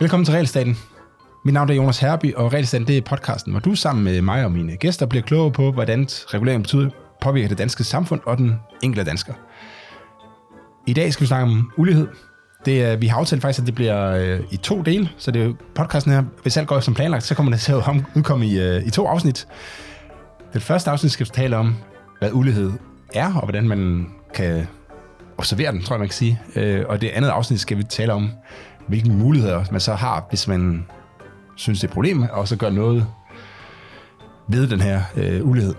Velkommen til Realstanden. Mit navn er Jonas Herby, og Realstanden det er podcasten, hvor du sammen med mig og mine gæster bliver klogere på, hvordan regulering påvirker det danske samfund og den enkelte dansker. I dag skal vi snakke om ulighed. Vi har aftalt faktisk, at det bliver i 2 dele, så det er podcasten her. Hvis alt går som planlagt, så kommer det til at udkomme i 2 afsnit. Det første afsnit skal vi tale om, hvad ulighed er, og hvordan man kan observere den, tror jeg, man kan sige. Og det andet afsnit skal vi tale om, hvilke muligheder man så har, hvis man synes, det er et problem, og så gør noget ved den her ulighed.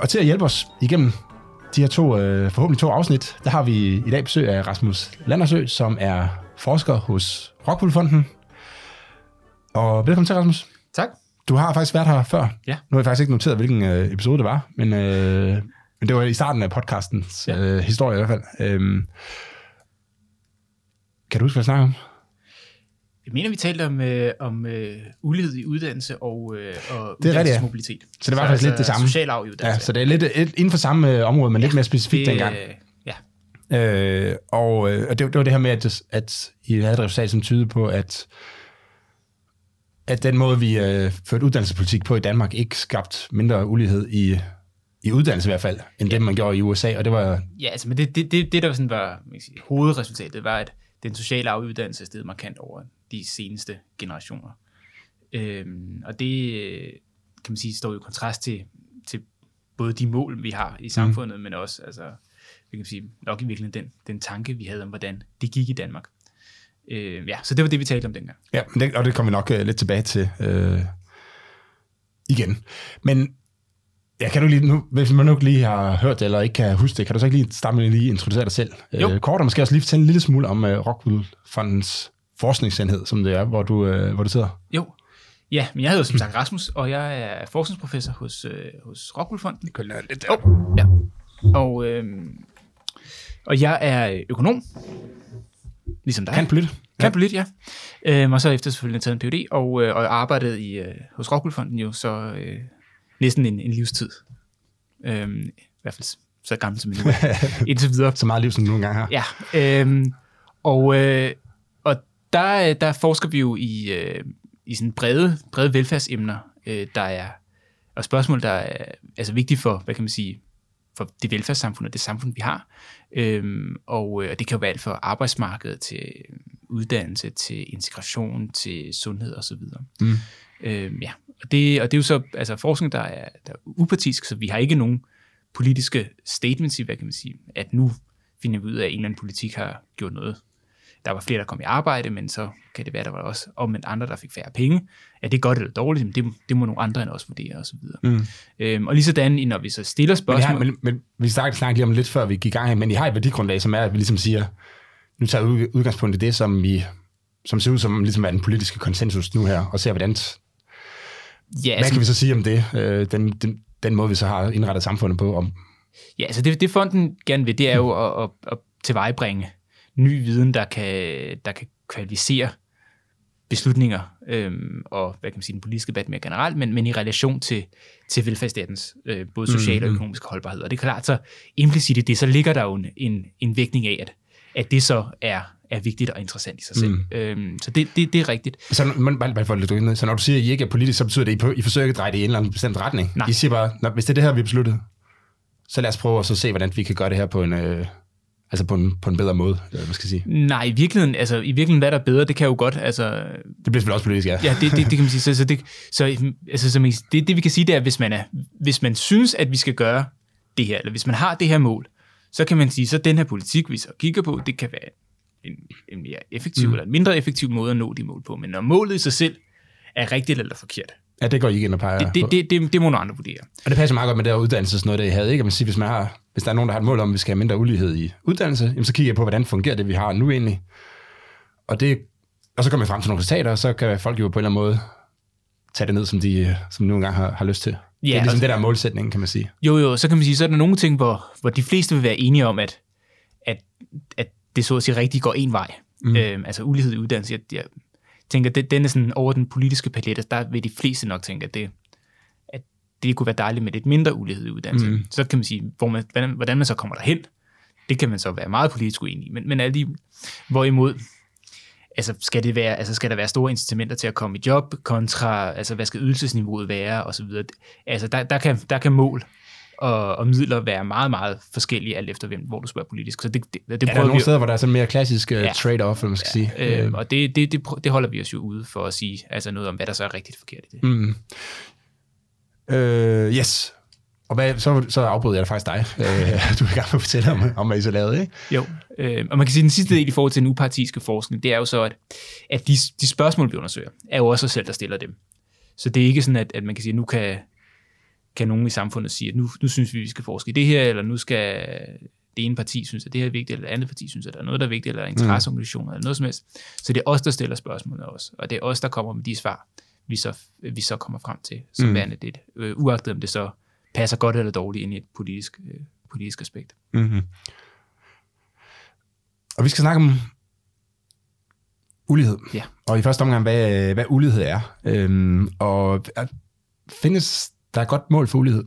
Og til at hjælpe os igennem de her forhåbentlig 2 afsnit, der har vi i dag besøg af Rasmus Landersø, som er forsker hos Rockwool Fonden. Og velkommen til, Rasmus. Tak. Du har faktisk været her før. Ja. Nu har jeg faktisk ikke noteret, hvilken episode det var, men det var i starten af podcastens historie i hvert fald. Kan du huske, hvad jeg snakker om? Jeg mener, vi talte om ulighed i uddannelse og uddannelsesmobilitet. Ja. Så det var faktisk lidt det samme. Social arv i uddannelse. Ja, så det er lidt inden for samme område, men lidt mere specifikt dengang. Ja. Og det var det her med, at I havde et resultat, som tydede på, at den måde, vi førte uddannelsespolitik på i Danmark, ikke skabt mindre ulighed i uddannelse i hvert fald, end det, man gjorde i USA. Og det var... Ja, altså, men det der sådan var hovedresultatet, var, at den sociale arv i uddannelse er steget markant over de seneste generationer. Og det, kan man sige, står jo i kontrast til både de mål, vi har i samfundet, men også, altså, kan man sige, nok i virkeligheden den tanke, vi havde om, hvordan det gik i Danmark. Så det var det, vi talte om dengang. Ja, og det kommer vi nok lidt tilbage til igen. Men ja, kan du lige, nu, hvis man nok lige har hørt det, eller ikke kan huske det, kan du så ikke lige starte med at lige introducere dig selv? Kort, og måske også lige fortælle en lille smule om Rockwool Fondens forskningsenhed, som det er, hvor du sidder. Jo, ja, men jeg hedder som sagt Rasmus, og jeg er forskningsprofessor hos Rockwool Fonden. Det køller lidt op. Ja, og jeg er økonom, ligesom dig. Kan politik, ja. Og så efter selvfølgelig taget en PhD, og arbejdet hos Rockwool Fonden jo så... Næsten en livstid. I hvert fald så gammel som endnu. Indtil videre. Så meget liv, som du nogle gange har. Ja. Og der forsker vi jo i sådan brede velfærdsemner, der er, og spørgsmål, der er altså vigtige for, hvad kan man sige, for det velfærdssamfund og det samfund, vi har. Og det kan jo være alt fra arbejdsmarkedet til uddannelse, til integration, til sundhed osv. Og det er jo så altså forskning, der er upartisk, så vi har ikke nogen politiske statements i, hvad kan man sige, at nu finder vi ud af, at en eller anden politik har gjort noget. Der var flere, der kom i arbejde, men så kan det være, der var også omvendt andre, der fik færre penge. Er det godt eller dårligt? Det må nogle andre end os vurdere osv. Og lige sådan, når vi så stiller spørgsmål... Men vi snakkede lige om lidt, før vi gik i gang her, men I har et værdigrundlag, som er, at vi ligesom siger, nu tager vi udgangspunkt i det, som ser ud som ligesom er den politiske konsensus nu her, og ser, hvordan... Ja, hvad kan vi så sige om det? Den måde, vi så har indrettet samfundet på? Ja, altså det fonden gerne vil, det er jo at tilvejebringe ny viden, der kan kvalificere beslutninger og hvad kan man sige, den politiske debat mere generelt, men i relation til velfærdsstatens både social og økonomisk holdbarhed. Og det er klart, så implicit i det, så ligger der jo en vægtning af, at det så er vigtigt og interessant i sig selv. Så det er rigtigt. Så bare for at lidt ned. Så når du siger, at I ikke er politisk, så betyder det, at I forsøger ikke at dreje det i en eller anden bestemt retning. Nej. I siger bare, hvis det er det her, vi har besluttet, så lad os prøve at se, hvordan vi kan gøre det her på en, altså på en bedre måde, man skal sige. Nej, i virkeligheden, hvad der er bedre, det kan jo godt, altså... Det bliver selvfølgelig også politisk, ja. Ja, det kan man sige. Så det vi kan sige, det er, hvis man synes, at vi skal gøre det her, eller hvis man har det her mål, så kan man sige, så den her politik, vi så kigger på, det kan være en mere effektiv eller en mindre effektiv måde at nå de mål på. Men når målet i sig selv er rigtigt eller forkert. Ja, det går I ikke ind og peger på. Det må nogle andre vurdere. Og det passer meget godt med det her uddannelse, sådan noget, det I havde. Ikke? Man siger, hvis der er nogen, der har et mål om, at vi skal have mindre ulighed i uddannelse, jamen, så kigger jeg på, hvordan fungerer det, vi har nu egentlig. Og så kommer jeg frem til nogle resultater, og så kan folk jo på en eller anden måde tage det ned, som de nu engang har lyst til. Ja, det er ligesom det der målsætning, kan man sige. Jo, så kan man sige, så er der nogle ting, hvor de fleste vil være enige om, at det så at sige rigtigt går en vej. Altså ulighed i uddannelse, jeg tænker, den er sådan over den politiske palette, der vil de fleste nok tænke, at det, at det kunne være dejligt med lidt mindre ulighed i uddannelse. Mm. Så kan man sige, hvordan man så kommer derhen. Det kan man så være meget politisk uenig i, men alligevel. Hvorimod, altså skal der være store incitamenter til at komme i job, kontra, altså hvad skal ydelsesniveauet være, og så videre. Altså der kan mål og midler være meget, meget forskellige, alt efter hvor du spørger politisk. Så det prøver der er nogle steder, hvor der er sådan mere klassisk trade-off, man skal sige. Og det holder vi os jo ude for at sige altså noget om, hvad der så er rigtigt forkert i det. Mm. Yes. Og så afbryder jeg da faktisk dig. Du vil gerne fortælle om hvad I så lavede, ikke? Jo, og man kan sige, at den sidste del i forhold til den upartiske forskning, det er jo så, at de spørgsmål, vi undersøger, er jo også os selv, der stiller dem. Så det er ikke sådan, at man kan sige, at nu kan nogen i samfundet sige, at nu synes vi skal forske i det her, eller nu skal det ene parti synes, at det her er vigtigt, eller det andet parti synes, at der er noget, der er vigtigt, eller interesseorganisationer, eller noget som helst. Så det er os, der stiller spørgsmålene også, og det er os, der kommer med de svar, vi så kommer frem til, som værende det, uagtet om det så passer godt eller dårligt ind i et politisk aspekt. Mm-hmm. Og vi skal snakke om ulighed. Ja. Og i første omgang, hvad ulighed er. Og findes der er et godt mål for ulighed?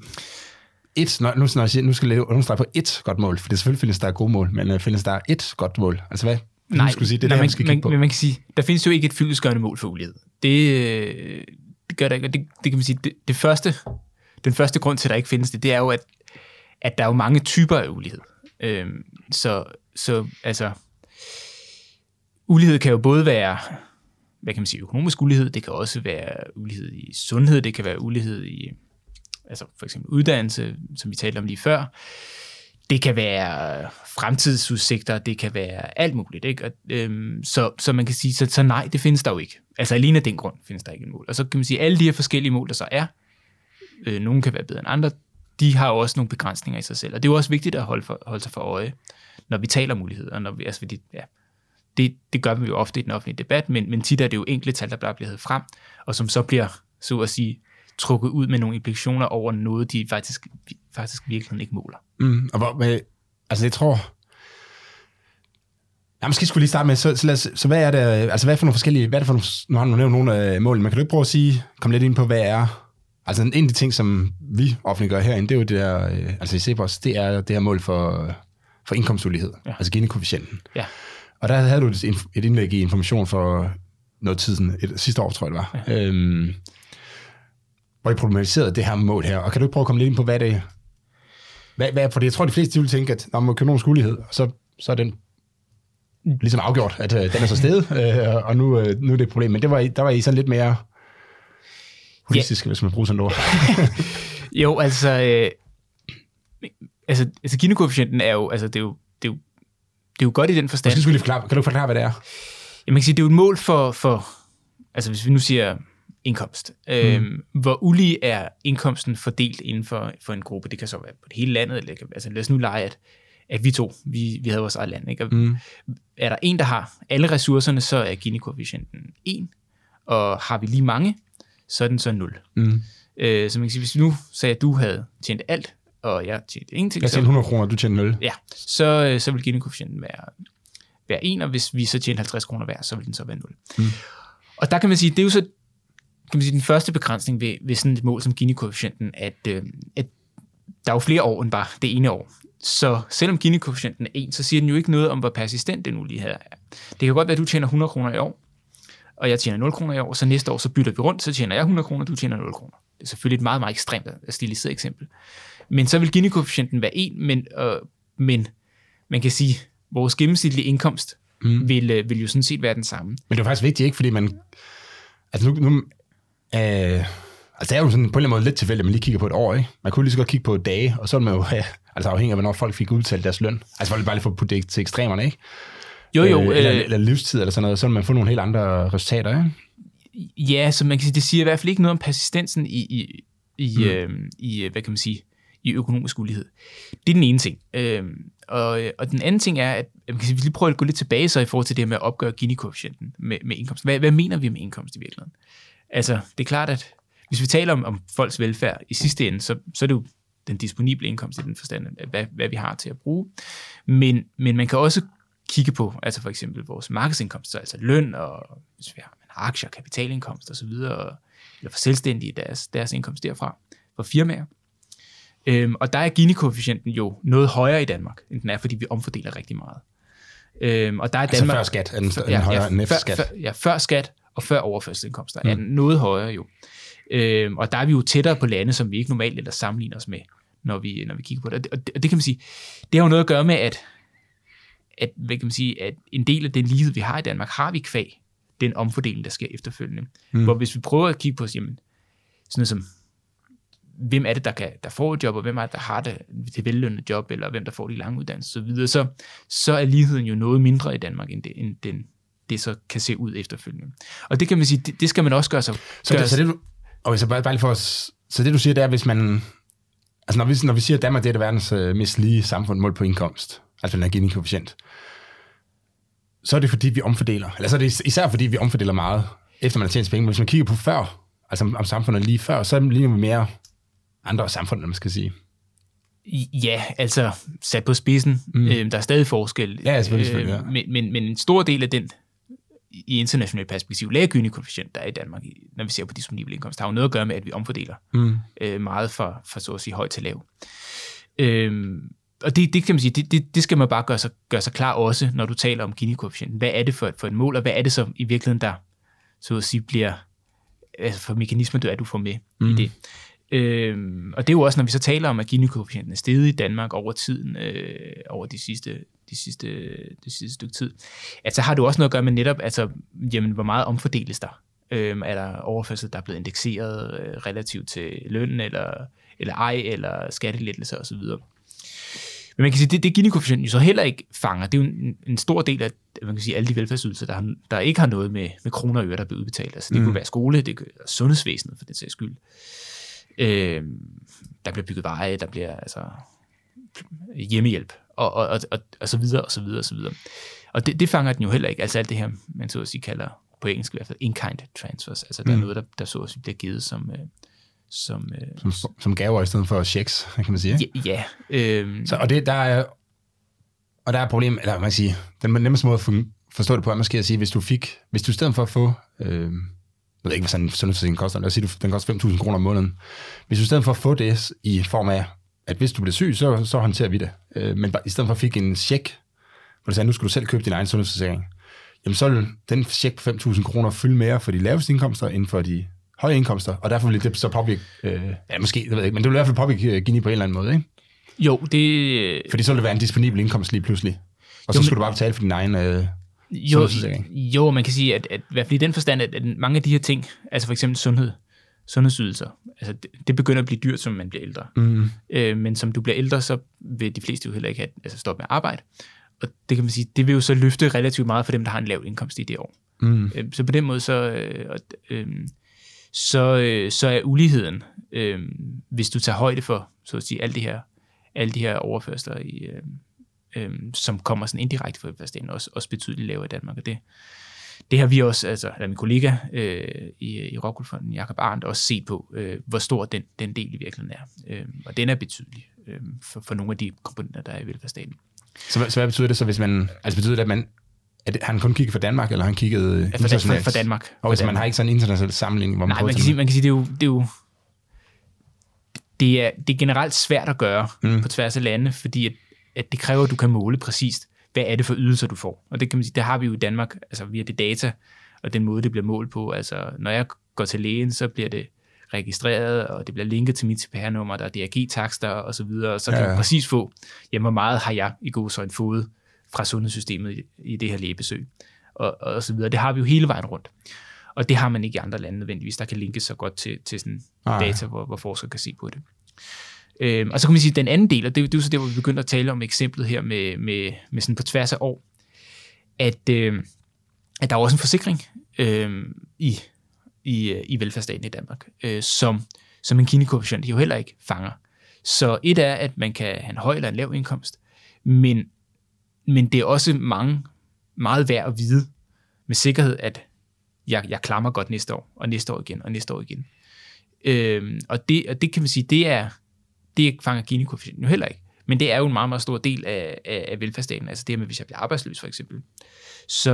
Nu skal jeg understrege på et godt mål, for det selvfølgelig findes der gode mål, men findes der et godt mål? Altså hvad? Nej, sige, det er man skal kigge på. Men man kan sige, der findes jo ikke et fyldestgørende mål for ulighed. Det gør der ikke, og det kan man sige, den første grund til, at der ikke findes det er jo, at der er jo mange typer af ulighed. Altså, ulighed kan jo både være, hvad kan man sige, økonomisk ulighed, det kan også være ulighed i sundhed, det kan være ulighed i, altså for eksempel uddannelse, som vi talte om lige før. Det kan være fremtidsudsigter, det kan være alt muligt, ikke? Og, så man kan sige, så nej, det findes der jo ikke. Altså alene af den grund findes der ikke et mål. Og så kan man sige, alle de her forskellige mål, der så er, nogle kan være bedre end andre, de har også nogle begrænsninger i sig selv. Og det er jo også vigtigt at holde sig for øje, når vi taler om muligheder. Når vi, altså fordi, ja, det gør vi jo ofte i den offentlige debat, men tit er det jo enkelte tal, der bare bliver hævet frem, og som så bliver, så at sige, trukket ud med nogle implikationer over noget, de faktisk virkelig ikke måler. Mm, og altså jeg tror... Ja, måske skulle vi lige starte med, så hvad er det, altså hvad er for nogle forskellige, hvad er det for nogle, nu har du nævnt nogle af målene, men kan du ikke prøve at sige, kom lidt ind på, hvad er... Altså en af de ting, som vi offentliggør herinde, det er jo det der, altså i CEPOS, det er det her mål for indkomstulighed, ja. Altså Gini-koefficienten. Ja. Og der havde du et indlæg i Information for noget tid siden, sidste år, tror jeg det var, ja. Hvor I problematiserede det her mål her. Og kan du ikke prøve at komme lidt ind på, hvad det er? Hvad er for det? Jeg tror, de fleste vil tænke, at når man har økonomisk ulighed, så er den ligesom afgjort, at den er så steget, og nu er det et problem. Men der var I sådan lidt mere... holistisk, ja. Hvis man bruger sådan noget. Jo, altså Gini-koefficienten er jo, altså det er jo godt i den forstand. Måske skal vi lige forklare, kan du forklare, hvad det er? Ja, man kan sige, det er jo et mål for altså hvis vi nu siger indkomst, hvor ulige er indkomsten fordelt inden for en gruppe, det kan så være på hele landet, eller altså lad os nu lege, at vi to, vi havde vores eget land, ikke? Og er der en, der har alle ressourcerne, så er Gini-koefficienten 1, og har vi lige mange, så er den så 0. Så man kan sige, hvis nu sagde, at du havde tjent alt, og jeg tjente ingenting. Jeg tjente 100 kroner, du tjente 0. Ja, så vil Gini-koefficienten være 1, og hvis vi så tjente 50 kroner hver, så vil den så være 0. Og der kan man sige, det er jo så kan man sige, den første begrænsning ved sådan et mål som Gini-koefficienten, at der er jo flere år end bare det ene år. Så selvom Gini-koefficienten er 1, så siger den jo ikke noget om, hvor persistent den ulighed er. Det kan godt være, at du tjener 100 kroner i år, og jeg tjener 0 kroner i år, så næste år så bytter vi rundt, så tjener jeg 100 kroner, du tjener 0 kroner. Det er selvfølgelig et meget, meget ekstremt stiliseret eksempel. Men så vil Gini-koefficienten være 1, men man kan sige, at vores gennemsnitlige indkomst vil jo sådan set være den samme. Men det er faktisk vigtigt, ikke? Fordi man... Altså nu altså det er jo sådan, på en eller anden måde lidt tilfældigt, at man lige kigger på et år, ikke? Man kunne lige så godt kigge på dage, og så er man jo altså afhængig af, hvornår folk fik udbetalt deres løn. Altså folk bare lige for at putte det til ekstremerne, ikke? Jo, eller livstid eller sådan noget, så man får nogle helt andre resultater, ikke? Ja, så man kan sige, det siger i hvert fald ikke noget om persistensen i hvad kan man sige, i økonomisk ulighed. Det er den ene ting. Og den anden ting er, at man kan sige, vi lige prøver at gå lidt tilbage så i forhold til det med at opgøre Gini-koefficienten med indkomst. Hvad mener vi med indkomst i virkeligheden? Altså, det er klart, at hvis vi taler om folks velfærd i sidste ende, så er det jo den disponible indkomst i den forstand, hvad vi har til at bruge. Men man kan også kigge på, altså for eksempel vores markedsindkomster, altså løn, og hvis vi har aktier, kapitalindkomst osv., eller for selvstændige deres indkomst derfra. for firmaer. Og der er Gini-koefficienten jo noget højere i Danmark, end den er, fordi vi omfordeler rigtig meget. Og der er altså Danmark, før skat, en højere end efter-skat. Ja, før skat og før overførselsindkomster er den noget højere jo. Og der er vi jo tættere på lande, som vi ikke normalt ellers sammenligner os med, når vi kigger på det. Og det kan man sige, det har jo noget at gøre med, at hvad kan man sige, at en del af den lighed, vi har i Danmark, har vi kvæg den omfordeling, der sker efterfølgende. Hvor hvis vi prøver at kigge på, jamen, sådan noget som, hvem er det, der får et job, og hvem er det, der har det vellønnede job, eller hvem der får de lange uddannelser osv., så er ligheden jo noget mindre i Danmark, end det så kan se ud efterfølgende. Og det kan man sige, det skal man også gøre sig. Så det du siger, det er, hvis man... Altså når vi siger, at Danmark det er det verdens mest lige samfund målt på indkomst, altså den her Gini-koefficient, så er det fordi, vi omfordeler. Eller så er det især fordi, vi omfordeler meget, efter man har tjent penge. Men hvis man kigger på før, altså om samfundet lige før, så ligner vi mere andre samfund, man skal sige. Ja, altså sat på spidsen. Der er stadig forskel. Ja, selvfølgelig. Men en stor del af den, i internationalt perspektiv, lave Gini-koefficient, der er i Danmark, når vi ser på disponibel indkomst, har jo noget at gøre med, at vi omfordeler meget fra så at sige høj til lav. Og det kan man sige, det skal man bare gøre sig klar også, når du taler om Gini-koefficienten. Hvad er det for et mål, og hvad er det så i virkeligheden, der så at sige bliver, altså for mekanismer, du får med i det. Og det er jo også, når vi så taler om, at Gini-koefficienten er steget i Danmark over tiden, over det sidste stykke tid, at så har du også noget at gøre med netop, altså, jamen, hvor meget omfordeles der? Er der overførsel, der er blevet indekseret relativt til løn, eller ej, eller skattelettelser osv.? Men man kan sige, det Gini-koefficienten jo så heller ikke fanger. Det er jo en stor del af, man kan sige, alle de velfærdsydelser, der ikke har noget med kroner og øre, der bliver udbetalt. Altså, det kunne være skole, det kunne være sundhedsvæsenet, for den sags skyld. Der bliver bygget veje, der bliver altså hjemmehjælp og så videre og så videre og så videre. Og det fanger den jo heller ikke. Altså alt det her, man så at sige kalder på engelsk i hvert fald in-kind transfers. Altså der er noget der så at sige bliver givet som gaver i stedet for checks, kan man sige. Ja. Så der er et problem, eller man kan sige, den nemmeste måde at forstå det på er måske at sige, hvis du i stedet for at få jeg ved ikke, hvad sådan en sundhedsforsikring koster. Lad os sige, den koster 5.000 kroner om måneden. Hvis du i stedet for at få det i form af, at hvis du bliver syg, så håndterer vi det. Men i stedet for at fik en check, hvor du sagde, nu skal du selv købe din egen sundhedsforsikring, jamen så vil den check på 5.000 kroner fylde mere for de laveste indkomster end for de høje indkomster, og derfor vil det så påvirke, men det vil i hvert fald påvirke Gini på en eller anden måde, ikke? Jo, det... Fordi så vil det være en disponibel indkomst lige pludselig. Og så skulle du bare betale for din egen... Jo, man kan sige, at i hvert fald i den forstand, at mange af de her ting, altså for eksempel sundhedsydelser, altså det begynder at blive dyrt, som man bliver ældre. Men som du bliver ældre, så vil de fleste jo heller ikke have, altså stoppe med arbejde. Og det kan man sige, det vil jo så løfte relativt meget for dem, der har en lav indkomst i det år. Så på den måde, så er uligheden, hvis du tager højde for, så at sige, alle de her overførsler i... som kommer sådan indirekte fra velfærdsstaten, også betydeligt lavere i Danmark. Og det har vi også, altså min kollega i Rockwool Fonden, Jakob Arndt, også set på, hvor stor den del i virkeligheden er. Og den er betydelig for nogle af de komponenter, der er i velfærdsstaten. Så hvad betyder det så, hvis man... Altså betyder det, at man... At han kun kiggede for Danmark, eller han kiggede internationalt? For Danmark. Og så man har ikke sådan en international sammenligning, hvor man... Nej, man kan sige, det er jo det er generelt svært at gøre på tværs af lande, fordi at det kræver, at du kan måle præcist, hvad er det for ydelser, du får. Og det kan man sige, det har vi jo i Danmark, altså via det data, og den måde, det bliver målt på. Altså, når jeg går til lægen, så bliver det registreret, og det bliver linket til mit CPR-nummer, der er DRG-takster og så videre, og så kan man præcis få, jamen, hvor meget har jeg i gåseøjne fået fra sundhedssystemet i det her lægebesøg, og så videre. Det har vi jo hele vejen rundt. Og det har man ikke i andre lande nødvendigvis, der kan linkes så godt til sådan data, hvor forskere kan se på det. Og så kan man sige, at den anden del, og det er jo så der, hvor vi begynder at tale om eksemplet her med sådan på tværs af år, at der er også en forsikring i velfærdsstaten i Danmark, som en Gini-koefficient jo heller ikke fanger. Så et er, at man kan have en høj eller en lav indkomst, men det er også meget værd at vide med sikkerhed, at jeg klamrer godt næste år, og næste år igen, og næste år igen. Og det kan man sige, det fanger Gini-koefficienten jo heller ikke. Men det er jo en meget, meget stor del af velfærdsstaten. Altså det med, hvis jeg bliver arbejdsløs for eksempel, så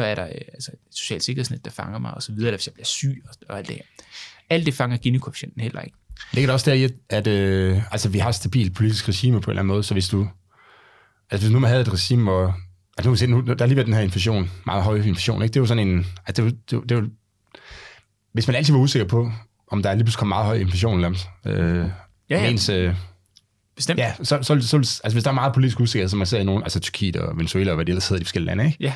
er der altså et socialt sikkerhedsnet, der fanger mig, og så videre, eller hvis jeg bliver syg og alt det her. Alt det fanger Gini-koefficienten heller ikke. Det kan også der i, at altså, vi har et stabilt politisk regime på en eller anden måde, så hvis du... Altså hvis nu man havde et regime, hvor... Altså nu kan vi se, der er lige ved den her inflation, meget høj inflation, ikke? Det er jo sådan en... Altså, det er jo, hvis man altid var usikker på, om der lige pludselig kom meget høj inflation, bestemt. Ja, så altså hvis der er meget politisk usikkerhed, som man ser i nogen, altså Tyrkiet og Venezuela og hvad det ellers hedder i de forskellige lande, ikke? Ja.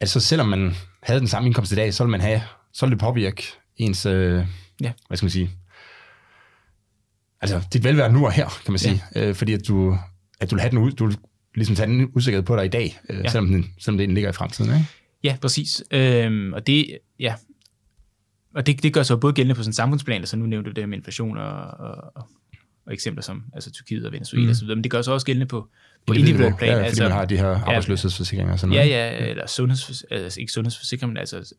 Altså selvom man havde den samme indkomst i dag, så ville man have, så ville det påvirke ens, hvad skal man sige, altså dit velvære nu og her, kan man sige, fordi at du vil have den ud, du vil ligesom tage den usikkerhed på dig i dag, selvom den ligger i fremtiden, ikke? Ja, præcis. Og det gør sig både gældende på sådan en samfundsplan, altså nu nævnte du det med inflation og eksempler som altså Tyrkiet og Venezuela og så videre, men det gør sig også gældende på individuel plan, fordi altså man har de her arbejdsløshedsforsikringer og sådan noget. Eller sundhedsforsikring, altså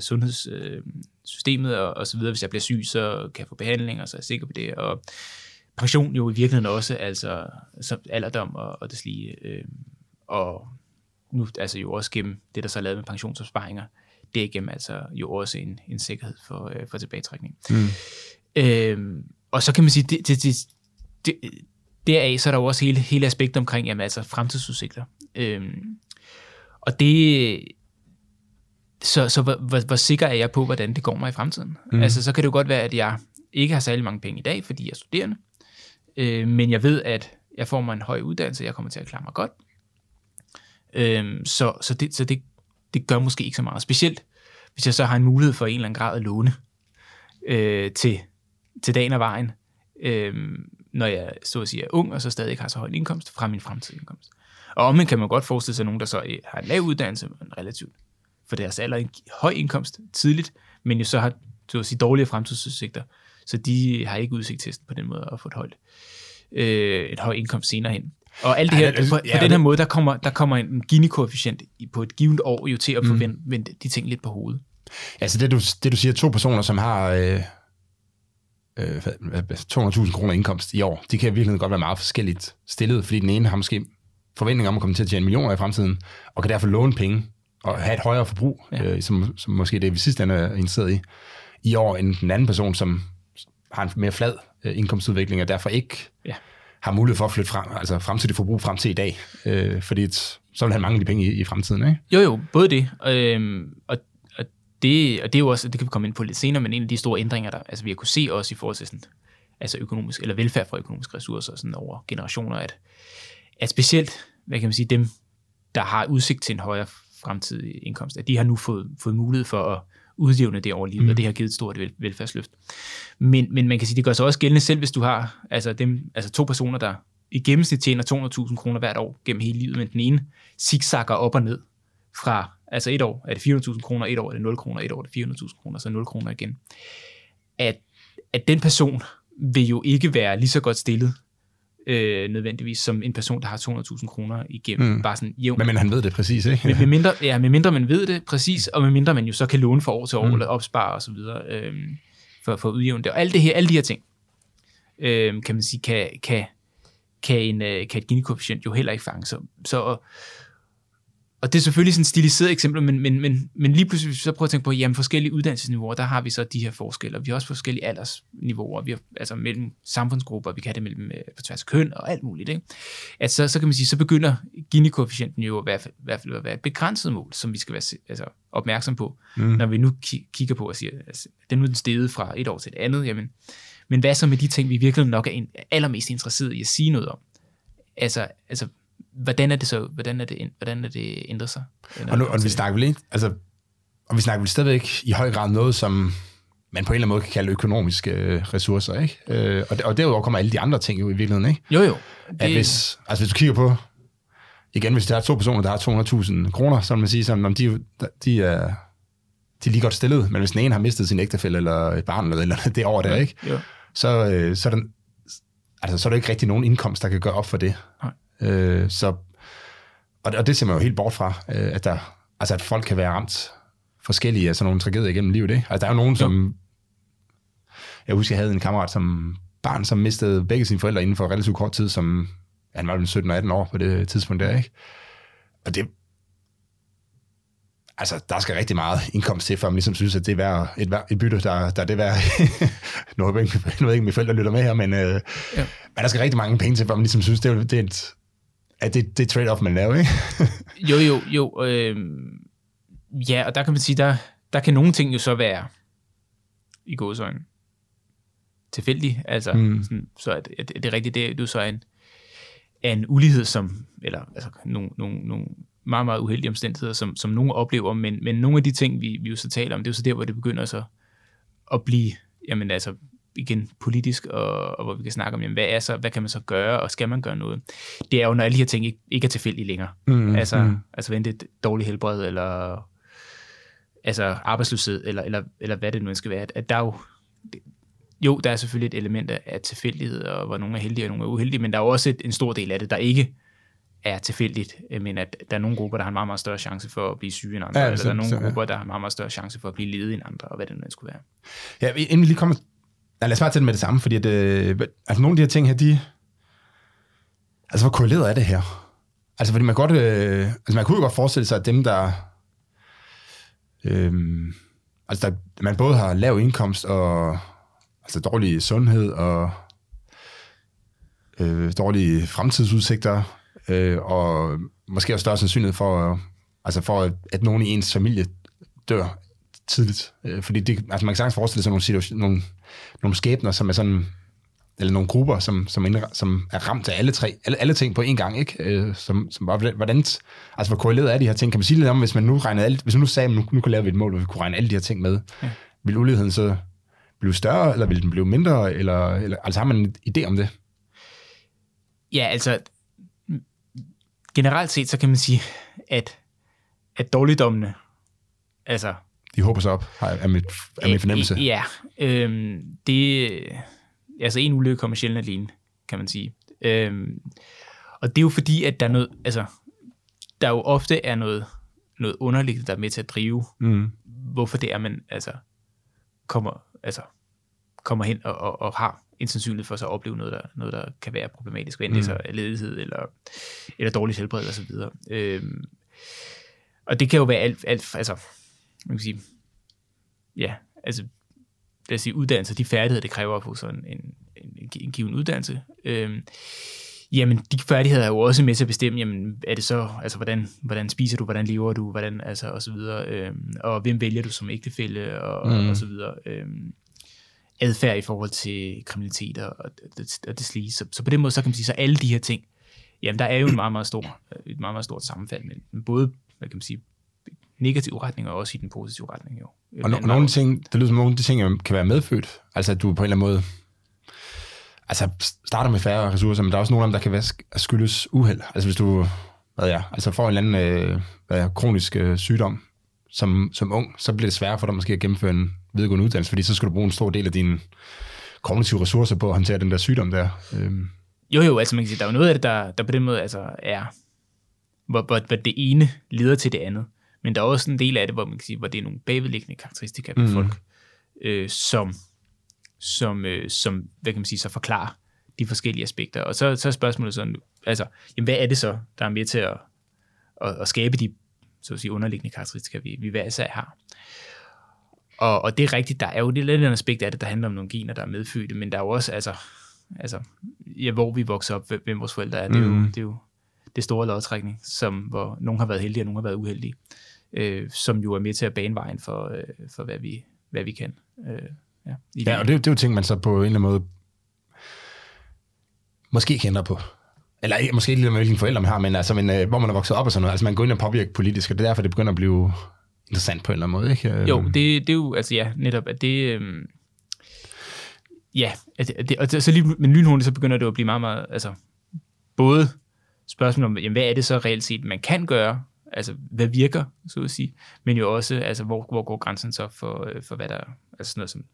sundhedssystemet og så videre, hvis jeg bliver syg, så kan jeg få behandling, og så er jeg sikker på det, og pension jo i virkeligheden også, altså alderdom og deslige, og nu altså jo også gennem det, der så er lavet med pensionsopsparinger, det er gennem altså jo også en sikkerhed for tilbagetrækning. Og så kan man sige, deraf så er der jo også hele aspektet omkring, jamen altså fremtidsudsigter. Og det, så hvor sikker er jeg på, hvordan det går mig i fremtiden? Altså så kan det jo godt være, at jeg ikke har særlig mange penge i dag, fordi jeg er studerende, men jeg ved, at jeg får mig en høj uddannelse, jeg kommer til at klare mig godt. Så det gør måske ikke så meget. Specielt, hvis jeg så har en mulighed for en eller anden grad at låne til dagen og vejen, når jeg så at sige er ung, og så stadig har så høj en indkomst fra min fremtidige indkomst. Og omvendt kan man godt forestille sig nogen, der så har en lav uddannelse, men relativt for deres alder en høj indkomst tidligt, men jo så har så at sige dårlige fremtidsudsigter, så de har ikke udsigt til på den måde at få et højt et høj indkomst senere hen. Og alt det her, på den her måde, der kommer en Gini-koefficient på et givet år jo til at forvente de ting lidt på hovedet. Altså det du siger, to personer, som har 200.000 kroner indkomst i år, det kan virkelig godt være meget forskelligt stillet, fordi den ene har måske forventninger om at komme til at tjene millioner i fremtiden, og kan derfor låne penge og have et højere forbrug, som måske det vi sidst er interesseret i år, end den anden person, som har en mere flad indkomstudvikling, og derfor ikke har mulighed for at flytte frem til det forbrug frem til i dag, fordi så vil han mangle de penge i fremtiden, ikke? Jo, både det, og det er jo også, det kan vi komme ind på lidt senere, men en af de store ændringer, der altså vi har kunne se også i forhold til sådan, altså økonomisk, eller velfærd for økonomiske ressourcer sådan over generationer, at specielt, hvad kan man sige, dem, der har udsigt til en højere fremtidig indkomst, at de har nu fået mulighed for at udjævne det over livet, og det har givet et stort velfærdsløft. Men man kan sige, det gør sig også gældende selv, hvis du har altså to personer, der i gennemsnit tjener 200.000 kroner hvert år gennem hele livet, men den ene zigzagger op og ned fra, altså et år er det 400.000 kroner, et år er det 0 kroner, et år er det 400.000 kroner, så 0 kroner igen. At den person vil jo ikke være lige så godt stillet nødvendigvis som en person, der har 200.000 kroner igennem, bare sådan jævnt. Men han ved det præcis, ikke? Medmindre man ved det præcis, og medmindre man jo så kan låne fra år til år, eller opspare og så videre, for at udjævne det. Og alle de her ting, kan man sige, kan et Gini-koefficient jo heller ikke fange. Og det er selvfølgelig sådan et stiliseret eksempel, men lige pludselig så prøver jeg at tænke på, jamen forskellige uddannelsesniveauer, der har vi så de her forskelle, og vi har også forskellige aldersniveauer, vi har, altså mellem samfundsgrupper, vi kan have det mellem på tværs af køn og alt muligt, ikke? At så kan man sige, så begynder Gini-koefficienten jo i hvert fald at være et begrænset mål, som vi skal være opmærksom på, når vi nu kigger på og siger, altså, den nu er den steget fra et år til et andet, jamen, men hvad så med de ting, vi virkelig nok er allermest interesseret i at sige noget om? Altså hvordan er det så? Hvordan er det ændret sig? Og vi snakker vel ikke? Altså, og vi snakker vel stadigvæk i høj grad noget, som man på en eller anden måde kan kalde økonomiske ressourcer, ikke? Og derudover kommer alle de andre ting jo i virkeligheden, ikke? Jo. At hvis du kigger på, igen, hvis der er to personer, der har 200.000 kroner, så vil man sige, sådan, de er lige godt stillet, men hvis den ene har mistet sin ægtefælle eller et barn eller det år der, ikke? Jo. Så er der ikke rigtig nogen indkomst, der kan gøre op for det. Nej. Og det ser man jo helt bort fra, at der, altså at folk kan være ramt forskellige af sådan nogle tragedier igennem livet, ikke? Altså der er jo nogen, som... Jeg husker, jeg havde en kammerat som barn, som mistede begge sine forældre inden for relativt kort tid, som... Han var jo 17 og 18 år på det tidspunkt der, ikke? Og det... altså, der skal rigtig meget indkomst til, for man ligesom synes, at det er værd, et bytte, der er det værd. Nu ved jeg ikke, mine forældre lytter med her, men, men der skal rigtig mange penge til, for man ligesom synes, det er et trade-off, man laver, ikke? Jo. Ja, og der kan man sige, der kan nogle ting jo så være i gåseøjne tilfældig, altså sådan, så er det rigtigt, det er jo så en ulighed, som, eller altså nogle meget, meget uheldige omstændigheder, som nogen oplever, men nogle af de ting, vi jo så taler om, det er jo så der, hvor det begynder så at blive, jamen altså igen politisk, og hvor vi kan snakke om, jamen, hvad kan man så gøre, og skal man gøre noget? Det er jo, når alle de her ting ikke er tilfældige længere. Altså vente et dårligt helbred, eller altså arbejdsløshed, eller hvad det nu skal være, at der er jo, der er selvfølgelig et element af tilfældighed, og hvor nogle er heldige, og nogle er uheldige, men der er også en stor del af det, der ikke er tilfældigt, men at der er nogle grupper, der har en meget, meget større chance for at blive syge end andre, eller der er nogle grupper, der har en meget, meget større chance for at blive ledige end andre, og hvad det nu skulle være. Ja, inden vi lige kommer... Lad os bare tage det med det samme, fordi at, altså nogle af de her ting her, altså hvor korreleret er det her? Altså fordi man godt... altså man kunne jo godt forestille sig, at dem, der... altså der, man både har lav indkomst og... altså dårlig sundhed og dårlige fremtidsudsigter, og måske også større sandsynlighed for, altså for, at nogen i ens familie dør tidligt. Fordi det, altså man kan sagtens forestille sig nogle skæbner, som er sådan, eller nogle grupper, som er ramt af alle ting på én gang, ikke? Som bare, hvordan, altså hvor korreleret er de her ting? Kan man sige lidt om, hvis man nu regnede alt, hvis man nu sagde, nu kunne lave et mål, hvor vi kunne regne alle de her ting med, ville uligheden så blive større, eller vil den blive mindre, eller altså har man en idé om det? Ja, altså generelt set, så kan man sige, at dårligdommene, altså... De håber sig op, er min fornemmelse. Ja, det... Altså en ulykke kommer sjældent alene, kan man sige. Og det er jo fordi, at der er noget... Altså, der jo ofte er noget underliggende, der er med til at drive, hvorfor det er, man altså kommer hen og har en sandsynlighed for at så opleve noget, der kan være problematisk, enten så ledighed eller dårligt helbred og så videre. Og det kan jo være alt altså, man kan sige, ja, altså, lad os sige, uddannelse, de færdigheder, det kræver at få sådan en given uddannelse. Jamen, de færdigheder er jo også med til at bestemme, jamen, er det så, altså, hvordan spiser du, hvordan lever du, hvordan, altså, og så videre, og hvem vælger du som ægtefælle, og så videre, adfærd i forhold til kriminalitet, og det slige, så på den måde, så kan man sige, så alle de her ting, jamen, der er jo en meget, meget stor, et meget, meget stort sammenfald, men både, hvad kan man sige, negative retning, og også i den positive retning, jo. Og nogle ting, det lyder som nogle af de ting, kan være medfødt, altså, at du på en eller anden måde, altså starter med færre ressourcer, men der er også nogle af dem, der kan være skyldes uheld. Altså hvis du får en eller anden kronisk sygdom som ung, så bliver det sværere for dig måske at gennemføre en videregående uddannelse, fordi så skal du bruge en stor del af dine kognitive ressourcer på at håndtere den der sygdom der. Jo, altså man kan sige, der er jo noget af det, der på den måde altså er, hvor det ene leder til det andet. Men der er også en del af det, hvor man kan sige, hvor det er nogle bagvedliggende karakteristika på folk, som hvad kan man sige, så forklarer de forskellige aspekter. Og så er spørgsmålet sådan, altså, jamen, hvad er det så, der er med til at skabe de, så at sige, underliggende karakteristikker, vi hver især har. Og det er rigtigt, der er jo det lidt andet aspekt af det, der handler om nogle gener, der er medfødte, men der er jo også, altså ja, hvor vi vokser op, hvem vores forældre er, det er jo det store lodtrækning, som, hvor nogen har været heldige, og nogen har været uheldige, som jo er med til at bane vejen for hvad vi kan. Ja, og det er jo ting, man så på en eller anden måde måske kender på. Eller måske ikke lige med, hvilken forældre man har, men altså, hvor man er vokset op og sådan noget. Altså man går ind og påvirker politisk, og det er derfor, det begynder at blive interessant på en eller anden måde, ikke? Jo, det er jo, altså ja, netop, at det... og så lige med lynhurtigt, så begynder det at blive meget, meget... Altså, både spørgsmål om, jamen, hvad er det så reelt set, man kan gøre? Altså, hvad virker, så at sige? Men jo også, altså, hvor går grænsen så for hvad der... Altså sådan noget som...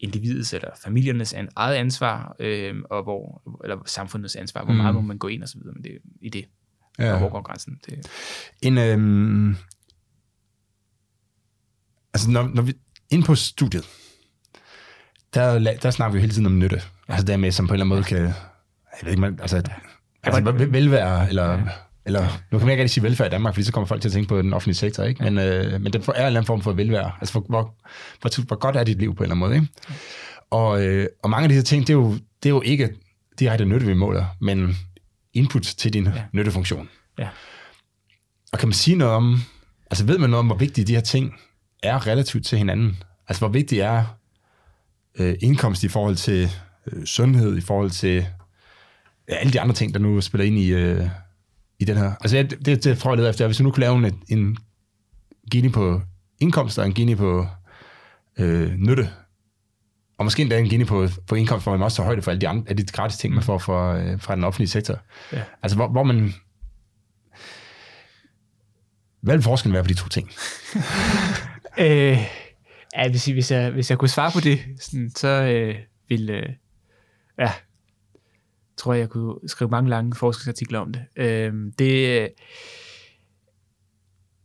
individets eller familiernes eget ansvar, og hvor, eller samfundets ansvar, hvor meget må man gå ind og så videre med det, i det, og hvor går grænsen? Det. Altså når vi ind på studiet, der snakker vi jo hele tiden om nytte, altså dermed som på en eller anden måde kan, jeg ved ikke, man, altså velvære, eller eller nu kan man ikke rigtig sige velfærd i Danmark, fordi så kommer folk til at tænke på den offentlige sektor, ikke? Men, men den er en eller anden form for velvære. Altså, hvor godt er dit liv på en eller anden måde, ikke? Og mange af de her ting, det er jo ikke direkte nytte, vi måler, men input til din nyttefunktion. Ja. Og kan man sige noget om, altså ved man noget om, hvor vigtige de her ting er relativt til hinanden? Altså, hvor vigtig er indkomst i forhold til sundhed, i forhold til alle de andre ting, der nu spiller ind i den her. Altså, det tror jeg leder efter. Hvis vi nu kunne lave en Gini på indkomst og en Gini på nytte, og måske endda en Gini på indkomst, hvor man også tager højde for alle de andre, alle de gratis ting, man får fra den offentlige sektor. Ja. Altså, hvor man... Hvad vil forskellen være på de to ting? Hvis jeg kunne svare på det, sådan, så ville... tror jeg kunne skrive mange lange forskningsartikler om det.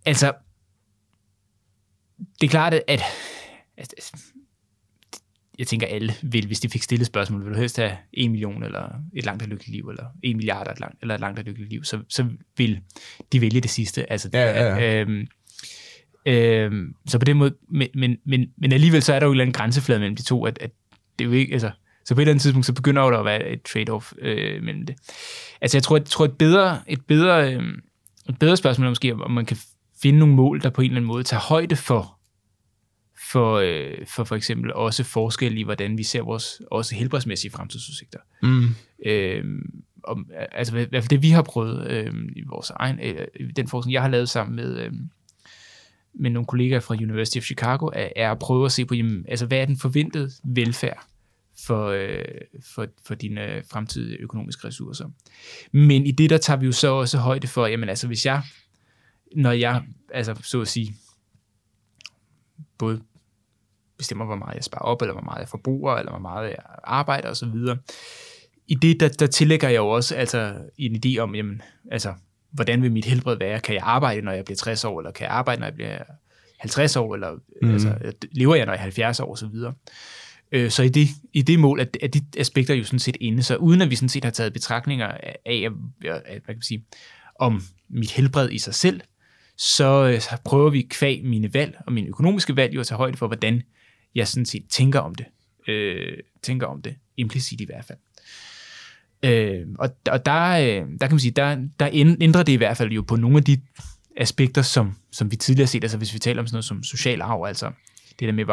Altså, det er klart, at jeg tænker, alle vil, hvis de fik stillet spørgsmål, vil du helst have 1 million eller et langt og lykkeligt liv, eller 1 milliard eller et langt og lykkeligt liv, så vil de vælge det sidste. Altså, ja. Så på den måde, men alligevel så er der jo en eller anden grænseflade mellem de to, at det er jo ikke, altså, så på et eller andet tidspunkt, så begynder der at være et trade-off mellem det. Altså, jeg tror et bedre spørgsmål er måske, om man kan finde nogle mål, der på en eller anden måde tager højde for eksempel også forskel i, hvordan vi ser vores også helbredsmæssige fremtidsudsigter. Mm. Altså, i hvert fald det, vi har prøvet i vores egen, den forskning, jeg har lavet sammen med nogle kollegaer fra University of Chicago, er at prøve at se på, jamen, altså, hvad er den forventede velfærd for dine fremtidige økonomiske ressourcer. Men i det, der tager vi jo så også højde for, jamen altså, hvis jeg, når jeg, altså så at sige, både bestemmer, hvor meget jeg sparer op, eller hvor meget jeg forbruger, eller hvor meget jeg arbejder, og så videre. I det, der tillægger jeg jo også altså en idé om, jamen altså, hvordan vil mit helbred være? Kan jeg arbejde, når jeg bliver 60 år, eller kan jeg arbejde, når jeg bliver 50 år, eller altså, lever jeg, når jeg er 70 år, og så videre. Så i det mål er de aspekter jo sådan set inde, så uden at vi sådan set har taget betragtninger af, hvad kan man sige, om mit helbred i sig selv, så prøver vi kvæg mine valg og mine økonomiske valg jo at tage højde for, hvordan jeg sådan set tænker om det. Implicit i hvert fald. Og der kan man sige, der ændrer det i hvert fald jo på nogle af de aspekter, som vi tidligere har set. Altså hvis vi taler om sådan noget som social arv, altså det der med,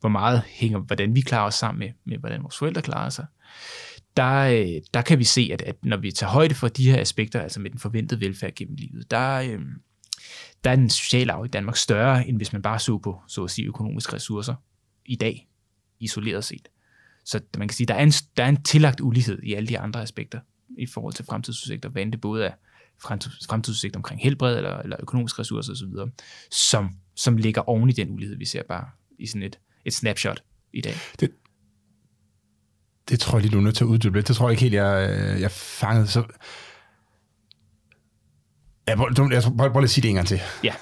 hvor meget hænger, hvordan vi klarer os sammen med hvordan vores forældre klarer sig. Der kan vi se, at når vi tager højde for de her aspekter, altså med den forventede velfærd gennem livet, der er den sociale arv i Danmark større, end hvis man bare så på, så at sige, økonomiske ressourcer i dag, isoleret set. Så man kan sige, der er en tillagt ulighed i alle de andre aspekter i forhold til fremtidsudsigter, hvad end det både er fremtidsudsigter omkring helbred eller økonomiske ressourcer osv., som ligger oven i den ulighed, vi ser bare i sådan et snapshot i dag. Det tror jeg lige, du er nødt til at uddybe lidt. Det tror jeg ikke helt, jeg fangede. Så... Ja, prøv lige at sige det en gang til. Ja.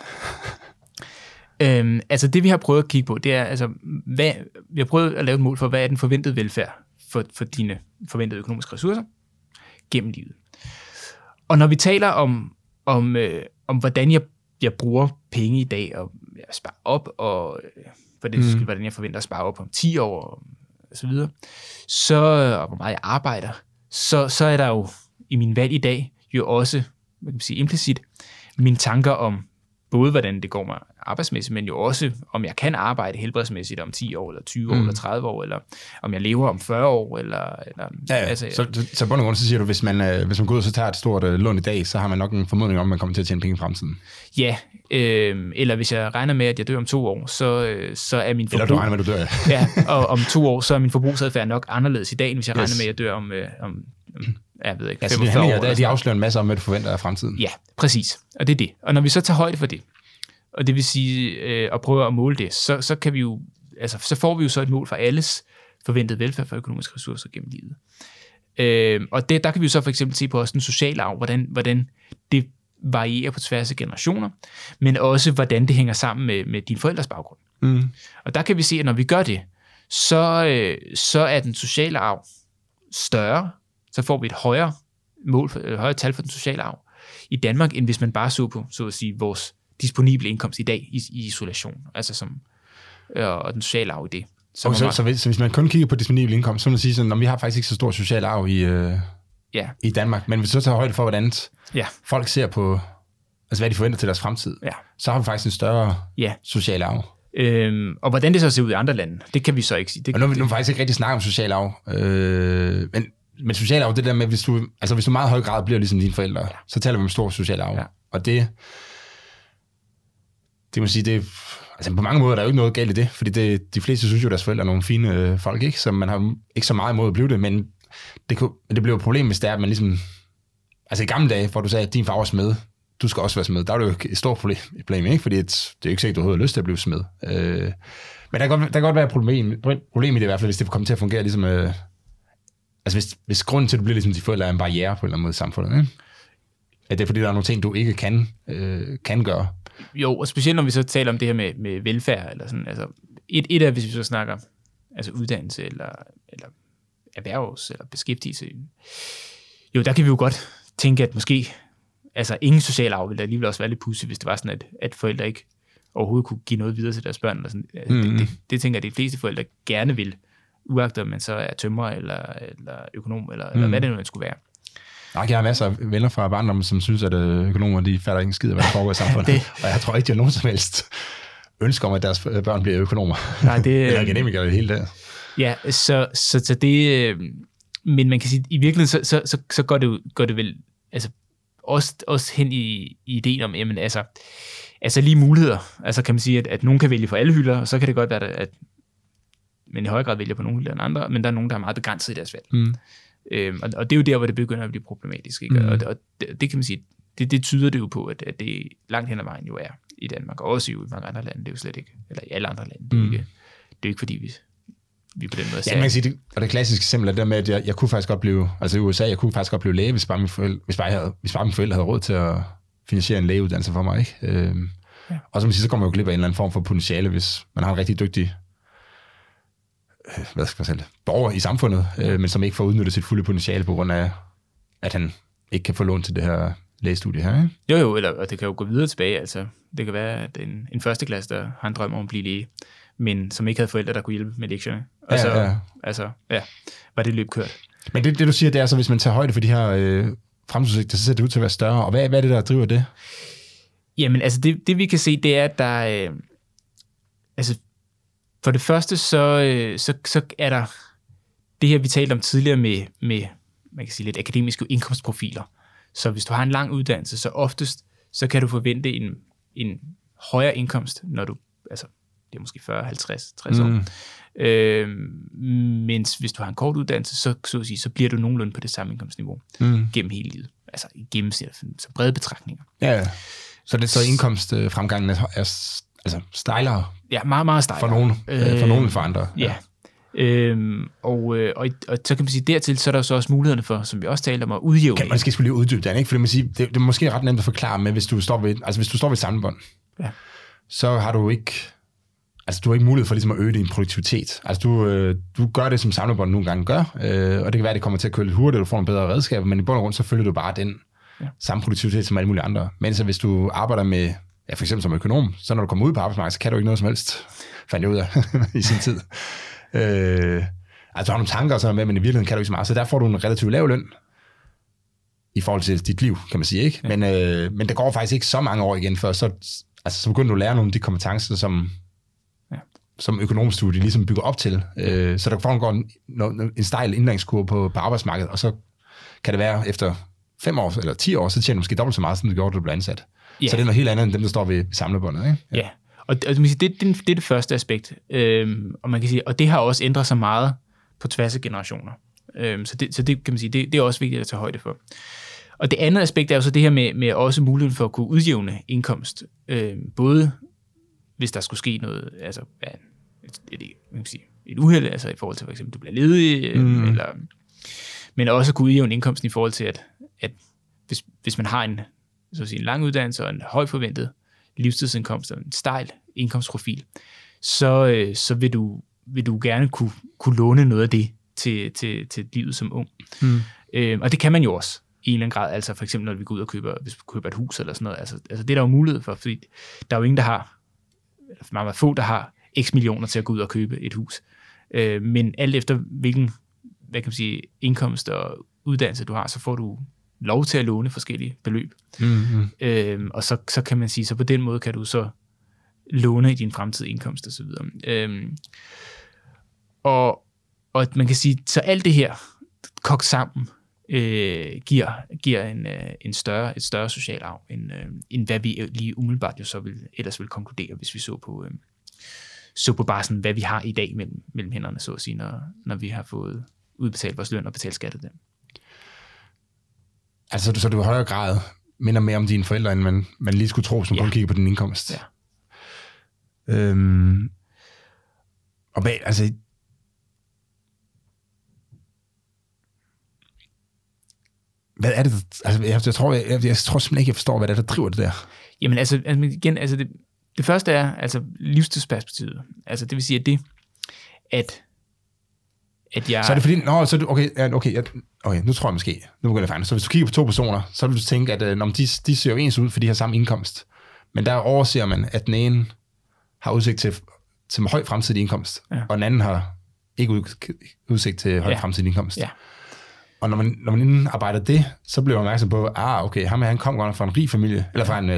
Altså det, vi har prøvet at kigge på, det er, altså, vi har prøvet at lave et mål for, hvad er den forventede velfærd for dine forventede økonomiske ressourcer gennem livet. Og når vi taler om hvordan jeg bruger penge i dag, og jeg sparer op, og... for det skyld, hvordan jeg forventer at spare op om 10 år, og så videre, og hvor meget jeg arbejder, så er der jo i min valg i dag, jo også, hvad kan man sige, implicit, mine tanker om, både hvordan det går mig arbejdsmæssigt, men jo også, om jeg kan arbejde helbredsmæssigt om 10 år, eller 20 år, eller 30 år, eller om jeg lever om 40 år, eller ja. Altså, så på en grund, så siger du, hvis man går ud og så tager et stort lån i dag, så har man nok en formodning om, at man kommer til at tjene penge i fremtiden. Ja, eller hvis jeg regner med, at jeg dør om 2 år, så er min forbrug... Eller du regner med, at du dør, ja. Ja, og om 2 år, så er min forbrugsadfærd nok anderledes i dag, end hvis jeg regner med, at jeg dør om jeg ved ikke, 45 år. Ja, der er de afslører en masse om, hvad du forventer af fremtiden. Ja, præcis. Og det er det. Og når vi så tager højde for det, og det vil sige at prøve at måle det, så kan vi jo, altså, så får vi jo så et mål for alles forventede velfærd for økonomiske ressourcer gennem livet. Og der kan vi jo så for eksempel se på også den sociale arv, hvordan det varierer på tværs af generationer, men også hvordan det hænger sammen med dine forældres baggrund. Mm. Og der kan vi se, at når vi gør det, så er den sociale arv større, så får vi et højere tal for den sociale arv, i Danmark, end hvis man bare så på, så at sige, vores disponible indkomst i dag i isolation, altså som, og den sociale arv i det. Så hvis man kun kigger på disponible indkomst, så må man sige sådan, at vi har faktisk ikke så stor social arv i Danmark, men hvis vi så tager højde for, hvordan folk ser på, altså hvad de forventer til deres fremtid, så har vi faktisk en større social arv. Og hvordan det så ser ud i andre lande, det kan vi så ikke sige. Det, og nu vil vi faktisk ikke rigtig snakke om social arv, men social arv, det der med, hvis du meget høj grad bliver ligesom dine forældre, så taler vi om stor social arv. Ja. Og det må sige, det altså på mange måder, der er jo ikke noget galt i det, fordi de fleste synes jo, at deres forældre er nogle fine folk, ikke? Så man har ikke så meget imod at blive det, men det blev et problem, hvis det er, at man ligesom... Altså i gamle dage, hvor du sagde, at din far var smed, du skal også være smed, der er det jo et stort problem, ikke? Fordi det er jo ikke sikkert, du overhovedet har lyst til at blive smed. Men der kan godt være et problem i det i hvert fald, hvis det kommer til at fungere ligesom... Altså hvis grunden til, at du bliver ligesom de forældre, er en barriere på en eller anden måde i samfundet, ikke? At det er fordi, der er nogle ting, du ikke kan gøre. Jo, og specielt når vi så taler om det her med velfærd, eller sådan, altså et af, hvis vi så snakker altså uddannelse, eller erhvervs, eller beskæftigelse, jo, der kan vi jo godt tænke, at måske, altså ingen social arv, der alligevel også være lidt pudsigt, hvis det var sådan, at forældre ikke overhovedet kunne give noget videre til deres børn, eller sådan. Altså, det tænker jeg, at de fleste forældre gerne vil, uagtet om man så er tømrer, eller økonom, eller hvad det nu skulle være. Nej, jeg har masser af venner fra barndommen, som synes, at økonomer, de fatter ikke en skid af, hvad der foregår i samfundet. Og jeg tror ikke, de har nogen som helst ønsker om, at deres børn bliver økonomer. Nej, det... Eller akademikere det hele der. Ja, så det... Men man kan sige, at i virkeligheden, så går det vel altså, også hen i ideen om, jamen altså lige muligheder. Altså kan man sige, at nogen kan vælge på alle hylder, og så kan det godt være, at man i høj grad vælger på nogle hylder end andre, men der er nogen, der er meget begrænset i deres valg. Mm. Og det er jo der, hvor det begynder at blive problematisk, ikke? Og det kan man sige, det tyder det jo på, at det langt hen ad vejen jo er i Danmark, og også jo i mange andre lande, det er jo slet ikke, eller i alle andre lande, det er jo ikke fordi, vi på den måde... Ja, man kan sige, det klassiske eksempel er det der med, at jeg kunne faktisk godt blive, altså i USA, jeg kunne faktisk godt blive læge, hvis bare mine forældre havde råd til at finansiere en lægeuddannelse for mig, ikke? Og som man siger, så kommer man jo glip af en eller anden form for potentiale, hvis man har en rigtig dygtig borger i samfundet, men som ikke får udnyttet sit fulde potentiale på grund af, at han ikke kan få lån til det her lægestudie her, ikke? Jo, og det kan jo gå videre tilbage, altså. Det kan være, at en førsteklasse, der har en drøm om at blive læge, men som ikke havde forældre, der kunne hjælpe med lektierne. Og ja, så var det løb kørt. Men det du siger, det er så, hvis man tager højde for de her fremtidsudsigter, så ser det ud til at være større. Og hvad er det, der driver det? Jamen, altså, det vi kan se, det er, at der... For det første, så er der det her, vi talte om tidligere med man kan sige lidt akademiske indkomstprofiler. Så hvis du har en lang uddannelse, så oftest, så kan du forvente en højere indkomst, når du, altså det er måske 40, 50, 60 år. Mens hvis du har en kort uddannelse, så bliver du nogenlunde på det samme indkomstniveau gennem hele livet. Altså i gennemsnit, så brede betragtninger. Ja, så det er så indkomstfremgangen er altså stejlere. Ja, meget, meget stejlere. For nogen for andre. Ja. Og så kan man sige, dertil så er der så også mulighederne for, som vi også talte om, at udjævne. Kan man skal lige uddybe det, ikke? For det er måske ret nemt at forklare med, hvis du står ved et samlebånd, så har du ikke... Altså, du har ikke mulighed for ligesom at øge din produktivitet. Altså, du gør det, som samlebånd nogle gange gør, og det kan være, at det kommer til at køre lidt hurtigt, og du får nogle bedre redskaber, men i bund og grund, så følger du bare den samme produktivitet som alle mulige andre. Men så hvis du arbejder med... Ja, for eksempel som økonom, så når du kommer ud på arbejdsmarkedet, så kan du ikke noget som helst, fandt jeg ud af i sin tid. Altså du har nogle tanker og sådan med, men i virkeligheden kan du ikke så meget, så der får du en relativt lav løn i forhold til dit liv, kan man sige, ikke? Men der går faktisk ikke så mange år igen, før så begynder du at lære nogle af de kompetencer, som økonomstudie ligesom bygger op til. Så der foregår en stejl indlæringskurve på arbejdsmarkedet, og så kan det være efter 5 år eller 10 år, så tjener du måske dobbelt så meget, som du gjorde, da du blev ansat. Yeah. Så det er noget helt andet end dem, der står ved samlebåndet, ikke? Ja, og det er det første aspekt. Og man kan sige, og det har også ændret sig meget på tværs af generationer. Så det kan man sige, det er også vigtigt at tage højde for. Og det andet aspekt er jo så det her med også muligheden for at kunne udjævne indkomst. Både hvis der skulle ske noget, altså et uheld, altså i forhold til for eksempel, du bliver ledig, men også at kunne udjævne indkomsten i forhold til, at hvis man har en lang uddannelse og en høj forventet livstidsindkomst og en stejl indkomstprofil, så vil du gerne kunne låne noget af det til livet som ung. Og det kan man jo også. i en eller anden grad, altså for eksempel når vi går ud og køber et hus eller sådan noget, altså det er der jo mulighed for, fordi der er jo ingen, der har, meget, meget få, der har x millioner til at gå ud og købe et hus. Men alt efter hvilken, hvad kan man sige, indkomst og uddannelse du har, så får du lov til at låne forskellige beløb. Mm-hmm. Og så kan man sige, så på den måde kan du så låne i din fremtidige indkomst og så videre. Og man kan sige, så alt det her kogt sammen giver et større social arv, end hvad vi lige umiddelbart jo så ellers vil konkludere, hvis vi så på bare sådan, hvad vi har i dag mellem hænderne, så at sige, når vi har fået udbetalt vores løn og betalt skat af dem. Altså, så du i højere grad minder mere om dine forældre, end man lige skulle tro, som kun kigger på din indkomst. Ja. Og bag, altså... Hvad er det, altså, jeg tror simpelthen ikke, jeg forstår, hvad det er, der driver det der. Jamen, altså igen, det første er altså livstidsperspektivet. Altså, det vil sige, at jeg... Så er det fordi... Nå, så okay, nu tror jeg måske... Nu begynder jeg fejl. Så hvis du kigger på to personer, så vil du tænke, at de ser jo ens ud, fordi de har samme indkomst. Men der overser man, at den ene har udsigt til høj fremtidig indkomst, ja. Og den anden har ikke udsigt til høj fremtidig indkomst. Ja. Og når man indarbejder det, så bliver man opmærksom på, okay, han kom godt fra en rig familie, eller fra en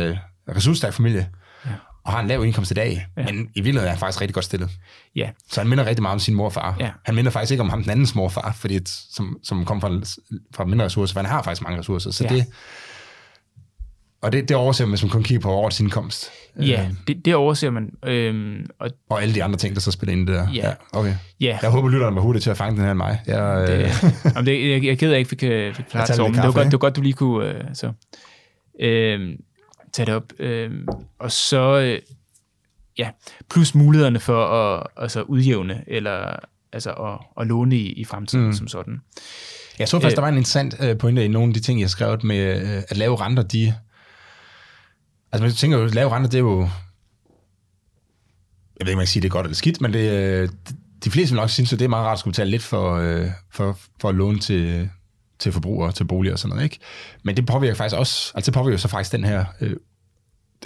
ressourcestærk familie, ja. Og har en lav indkomst i dag, ja. Men i virkeligheden er han faktisk rigtig godt stillet. Ja. Så han minder rigtig meget om sin mor og far. Ja. Han minder faktisk ikke om ham, den andens mor og far, fordi som kom fra mindre ressourcer, for han har faktisk mange ressourcer. Så ja. Det overser man, hvis man kun kigger på årets indkomst. Ja, det overser man. Og alle de andre ting, der så spiller ind i det der. Ja. Okay. Ja. Jeg håber, lytterne var hurtigt til at fange den her end mig. Jeg er ked af, at jeg ikke fik klart det over, men det var godt, du lige kunne tage det op. Og så, plus mulighederne for at altså udjævne, eller altså at låne i fremtiden som sådan. Jeg så faktisk, der var en interessant pointe i nogle af de ting, jeg har skrevet med, at lave renter, de... Altså, man tænker jo, at lave renter, det er jo... Jeg ved ikke, man kan sige, det er godt eller skidt, men de fleste vil nok synes, at det er meget rart at skulle betale lidt for at låne til forbrugere, til boliger og sådan noget, ikke? Men det påvirker faktisk også... Altså, det påvirker så faktisk den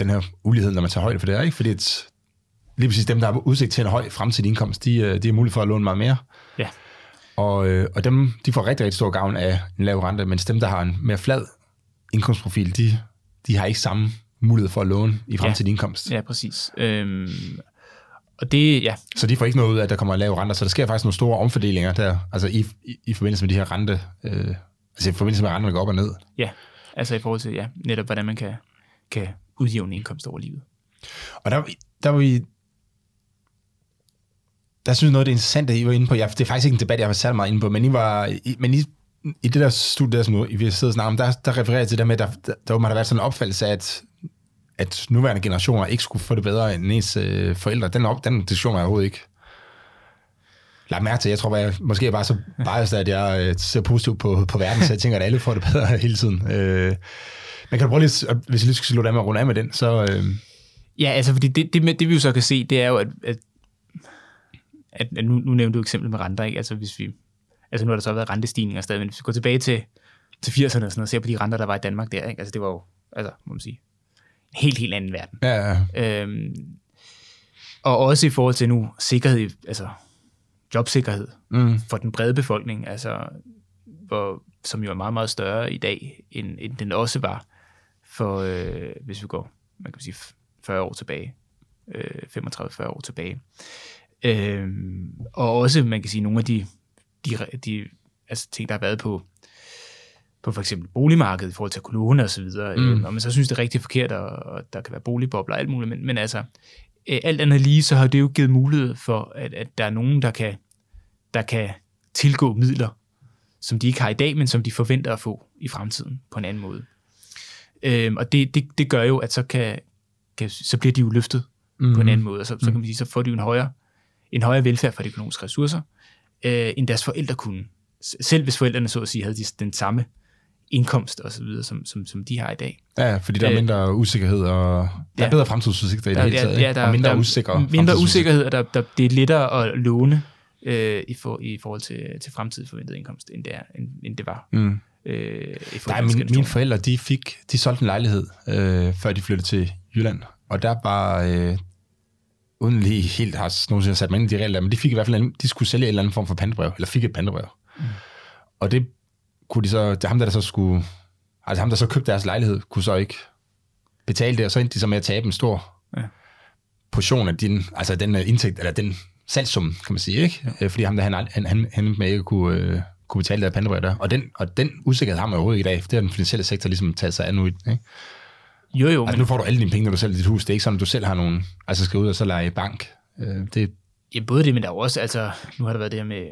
her ulighed, når man tager højde for det her, ikke? Fordi lige præcis dem, der har udsigt til en høj fremtidig indkomst, de er mulige for at låne meget mere. Ja. Og dem, de får rigtig, rigtig stor gavn af en lav rente, mens dem, der har en mere flad indkomstprofil, de har ikke samme mulighed for at låne i fremtidig indkomst. Ja, præcis. Og det, ja. Så de får ikke noget ud af, at der kommer at lave renter, så der sker faktisk nogle store omfordelinger der, altså i forbindelse med de her rente, altså i forbindelse med renterne går op og ned. Ja, altså i forhold til, netop hvordan man kan udjævne indkomst over livet. Og der synes noget, det er interessant, at I var inde på, det er faktisk ikke en debat, jeg var særlig meget inde på, men I det der studie, der som I vil sidde og snakke om, der refererer til det med, der må der have været sådan en opfattelse af, at nuværende generationer ikke skulle få det bedre end ens forældre. Den diskussion er jeg overhovedet ikke lagt mærke til. Jeg tror, jeg måske bare så biased, at jeg ser positivt på verden, så jeg tænker, at alle får det bedre hele tiden. Men kan du prøve lidt, hvis jeg lige skal slå dig med at runde af med den, så... Ja, altså, fordi det vi jo så kan se, det er jo, at nu nævnte du eksemplet med renter, ikke? Altså, hvis vi... Altså nu har der så været rentestigninger stadig, men hvis vi går tilbage til 80'erne og sådan noget, og ser på de renter, der var i Danmark der, ikke? Altså det var jo, altså må man sige, en helt anden verden. Ja. Og også i forhold til nu sikkerhed, altså jobsikkerhed for den brede befolkning, altså som jo er meget, meget større i dag, end den også var for, hvis vi går, man kan sige 40 år tilbage, 35-40 år tilbage. Og også, man kan sige, nogle af de altså ting, der har været på for eksempel boligmarkedet i forhold til corona og så videre, og man så synes, det er rigtig forkert, og der kan være boligbobler og alt muligt, men altså, alt andet lige, så har det jo givet mulighed for, at der er nogen, der kan tilgå midler, som de ikke har i dag, men som de forventer at få i fremtiden på en anden måde. Og det gør jo, at så bliver de jo løftet på en anden måde, og så kan man sige, så får de jo en højere velfærd for de økonomiske ressourcer, end deres forældre kunne. Selv hvis forældrene, så at sige, havde den samme indkomst og så videre, som de har i dag. Ja, fordi der er mindre usikkerhed, og der er bedre fremtidsudsigter i det hele taget, og mindre usikkerhed, og det er lettere at låne i forhold til fremtidig forventet indkomst, end det var Nej, mine forældre, de solgte en lejlighed, før de flyttede til Jylland. Og der var, uden lige helt har nogensinde sat mig ind i de regler, men de fik i hvert fald, de skulle sælge en eller anden form for pantebrev, eller fik et pantebrev. Mm. Og det kunne de så, ham der så købte deres lejlighed, kunne så ikke betale det, og så endte de så med at tabe en stor portion af den indtægt, eller den salgssum, kan man sige, ikke? Ja. Fordi ham der, han med ikke kunne betale det af pantebrev der. Og den usikkerhed har man overhovedet i dag, for det har den finansielle sektor ligesom taget sig af nu, ikke? Jo, altså, men nu får du alle dine penge, når du sælger dit hus. Det er ikke sådan, at du selv har nogen, altså skal ud og så lege bank. Det... Ja, både det, men der er også, altså, nu har der været det her med,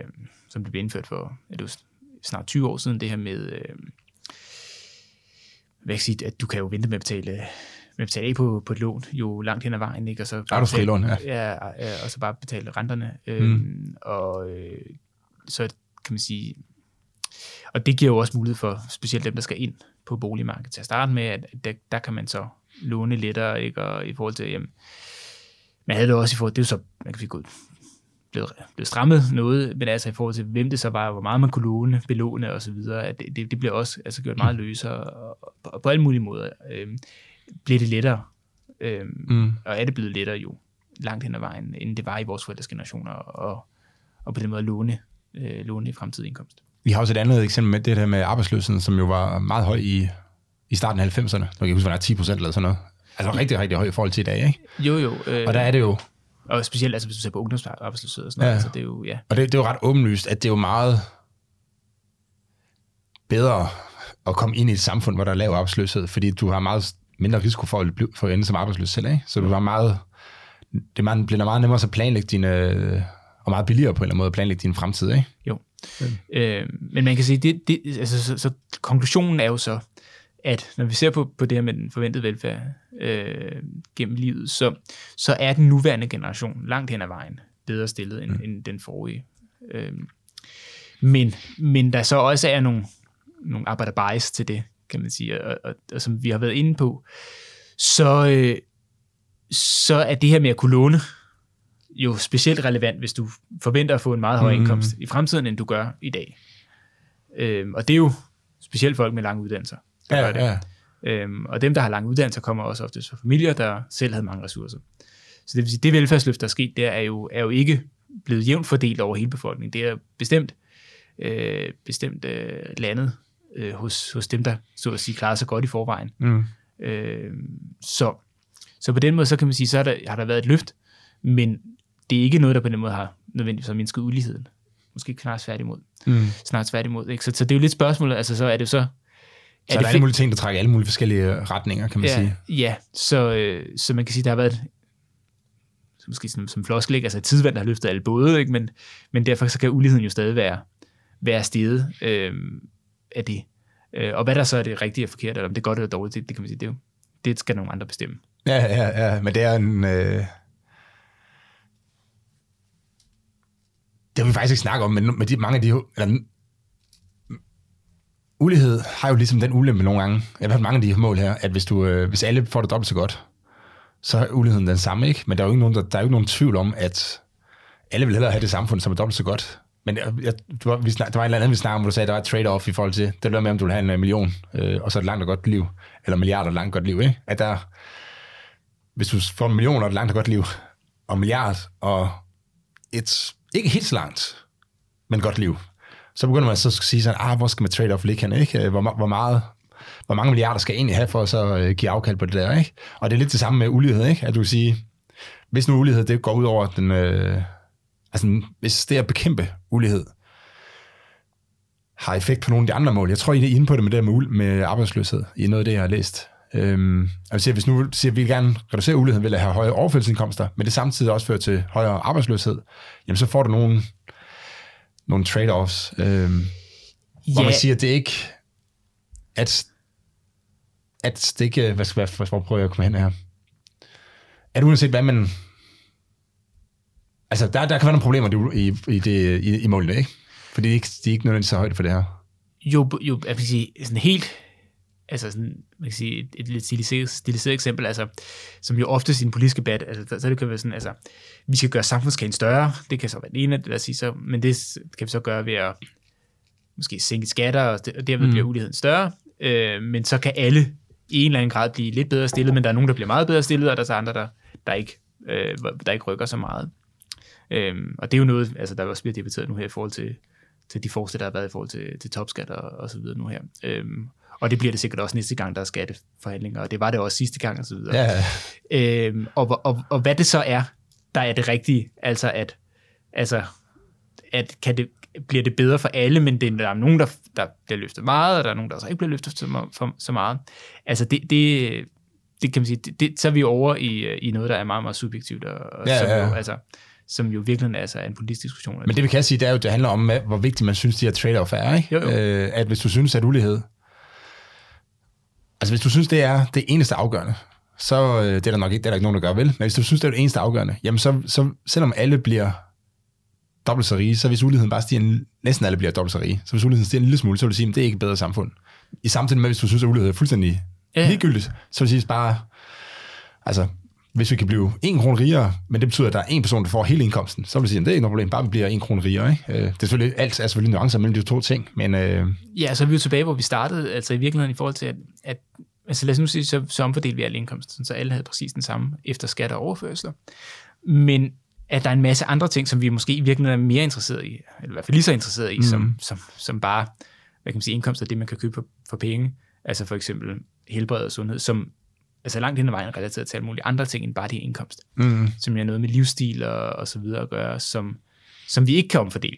som det blev indført for, er det snart 20 år siden, det her med, hvad kan jeg sige, at du kan jo vente med at betale af på et lån, jo langt hen ad vejen, ikke? Og så bare betale, lån, og så bare betale renterne. Og så kan man sige, og det giver jo også mulighed for, specielt dem, der skal ind på boligmarkedet til at starte med, at der kan man så låne lettere, ikke? Og i forhold til, jamen, man havde det også i forhold til, det er jo så, man kan sige, blevet strammet noget, men altså i forhold til, hvem det så var, hvor meget man kunne låne, belåne og så videre, at det bliver også altså gjort meget løsere, og på alle mulige måder bliver det lettere, og er det blevet lettere jo, langt hen ad vejen, end det var i vores forældres generationer, og på den måde låne i fremtidig indkomst. Vi har også et andet eksempel med det her med arbejdsløsheden, som jo var meget høj i starten af 90'erne. Nu kan jeg huske, at det var 10% eller sådan noget. Altså rigtig, rigtig høj i forhold til i dag, ikke? Jo. Og der er det jo... Og specielt, altså, hvis du ser på ungdomsarbejdsløshed og sådan noget. Ja. Altså, det er jo, ja. Og det er jo ret åbenlyst, at det er jo meget bedre at komme ind i et samfund, hvor der er lav arbejdsløshed, fordi du har meget mindre risiko for at ende som arbejdsløs selv, ikke? Så du har meget... Det bliver meget nemmere at planlægge dine... Og meget billigere på en eller anden måde at planlægge din fremtid, ikke? Jo. Men man kan sige, altså, så konklusionen er jo så, at når vi ser på det her med den forventede velfærd gennem livet, så er den nuværende generation langt hen ad vejen bedre stillet end den forrige. Men der så også er nogle arbejderbias til det, kan man sige, og som vi har været inde på, så er det her med at kunne låne jo specielt relevant, hvis du forventer at få en meget høj indkomst i fremtiden, end du gør i dag. Og det er jo specielt folk med lange uddannelser, der gør det. Ja. Og dem, der har lange uddannelser, kommer også oftest fra familier, der selv havde mange ressourcer. Så det vil sige, det velfærdsløft, der er sket, der er jo ikke blevet jævnt fordelt over hele befolkningen. Det er bestemt landet hos dem, der så at sige klarer sig godt i forvejen. Så på den måde, så kan man sige, så har der været et løft, men det er ikke noget, der på den måde har nødvendigvis mindsket uligheden. Måske snart tværtimod. Ikke? Så det er jo lidt spørgsmålet, altså så er det så... Så er der alle mulige ting, der trækker alle mulige forskellige retninger, kan man sige. Ja, så man kan sige, der har været, så måske som floskel, altså et tidsvand, der har løftet alle både, ikke? Men derfor så kan uligheden jo stadig være steget af det. Og hvad der så er det rigtige og forkert, eller om det er godt eller dårligt, det kan man sige, det skal nogle andre bestemme. Ja, men det er en... Det har vi faktisk ikke snakket om, men med mange af de... Eller, ulighed har jo ligesom den ulempe nogle gange. Jeg har mange af de her mål her, at hvis alle får det dobbelt så godt, så er uligheden den samme, ikke? Men der er jo ikke nogen, der er jo ikke nogen tvivl om, at alle vil hellere have det samfund, som er dobbelt så godt. Men der var en eller anden, vi snakkede om, hvor du sagde, at der var et trade-off i forhold til, det der med, om du vil have 1 million, og så et langt og godt liv, eller milliarder og et langt godt liv, ikke? At der... Hvis du får 1 million og et langt og godt liv, og milliard og et... Ikke helt så langt, men godt liv. Så begynder man så at sige sådan, hvor skal man trade-off liggende, ikke? Hvor mange milliarder skal jeg egentlig have for at så give afkald på det der, ikke? Og det er lidt det samme med ulighed, ikke? At du sige, hvis nu ulighed, det går ud over den... altså, hvis det at bekæmpe ulighed har effekt på nogle af de andre mål. Jeg tror, I er inde på det med det med arbejdsløshed, i noget af det, jeg har læst. Og siger, hvis nu siger, at vi gerne reducerer uligheden ved at have høje overførselsindkomster, men det samtidig også fører til højere arbejdsløshed, jamen så får du nogle trade-offs, hvor man siger, at det ikke at det ikke, hvor prøver jeg at komme hen her, at uanset hvad man, altså der kan være nogle problemer i målene, ikke? Fordi de er ikke nødvendigvis så højt for det her. Jo, jeg vil sige, sådan helt... Altså sådan, man kan sige, et lidt stiliseret eksempel, altså, som jo ofte i en politisk debat, altså, så det kan være sådan, altså, vi skal gøre samfundskagen større, det kan så være det ene, men det kan vi så gøre ved at måske sænket skatter, og derved bliver uligheden større. Men så kan alle i en eller anden grad blive lidt bedre stillet, men der er nogen, der bliver meget bedre stillet, og der er så andre, der ikke rykker så meget. Og det er jo noget, altså, der også bliver debatteret nu her i forhold til de forslag, der har været i forhold til topskat og så videre nu her. Og det bliver det sikkert også næste gang, der er skatteforhandlinger, og det var det også sidste gang og så videre. Yeah. Og hvad det så er, der er det rigtige, altså at bliver det bedre for alle, men der er nogen, der bliver løftet meget, og der er nogen, der så ikke bliver løftet så meget. Altså det kan man sige, så er vi over i noget, der er meget, meget subjektivt, og som jo, altså, som jo virkelig altså, er en politisk diskussion. Men det vi kan sige, det er jo, det handler om, hvor vigtigt man synes, de her trade-off er, ikke? Jo. At hvis du synes, at ulighed, altså hvis du synes, det er det eneste afgørende, så det er der nok ikke, det er der ikke nogen, der gør vel, men hvis du synes, det er det eneste afgørende, jamen så selvom alle bliver dobbelt så rige, så hvis uligheden bare stiger, næsten alle bliver dobbelt så rige, så hvis uligheden stiger en lille smule, så vil du sige, at det er ikke et bedre samfund. I samtidig med, hvis du synes, at ulighed er fuldstændig ligegyldigt, så vil du sige bare, altså, hvis vi kan blive 1 krone rigere, men det betyder, at der er en person, der får hele indkomsten, så vil du sige, at det er ikke noget problem, bare vi bliver 1 krone rigere. Ikke? Det er selvfølgelig, alt er selvfølgelig nuancer mellem de to ting, men... Ja, så er vi jo tilbage, hvor vi startede, altså i virkeligheden i forhold til, at altså lad os nu sige, så omfordelte vi alle indkomsten, så alle havde præcis den samme efter skat og overførsler. Men at der er en masse andre ting, som vi måske i virkeligheden er mere interesseret i, eller i hvert fald lige så interesseret i, som bare, hvad kan man sige, indkomst er det, man kan købe for penge. Altså for eksempel helbred og sundhed, som altså langt hen ad vejen relateret til alle mulige andre ting, end bare det indkomst. Som er noget med livsstil og så videre at gøre, som vi ikke kan omfordele.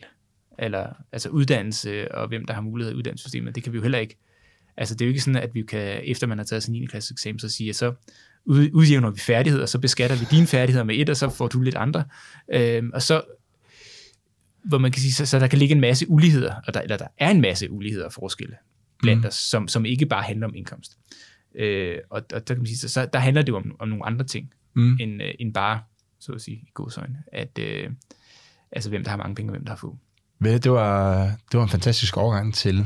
Eller altså uddannelse og hvem, der har mulighed i uddannelsessystemet, det kan vi jo heller ikke. Altså det er jo ikke sådan, at vi kan, efter man har taget sin 9. klasse eksamen, så sige, at så udjævner vi færdigheder, og så beskatter vi dine færdigheder med et, og så får du lidt andre. Og så, hvor man kan sige, så der kan ligge en masse uligheder, der er en masse uligheder og forskelle blandt os, som ikke bare handler om indkomst. Og der kan man sige, så der handler det jo om nogle andre ting, end bare, så at sige, i godsøjne, at altså hvem der har mange penge, og hvem der har få. Det var en fantastisk overgang til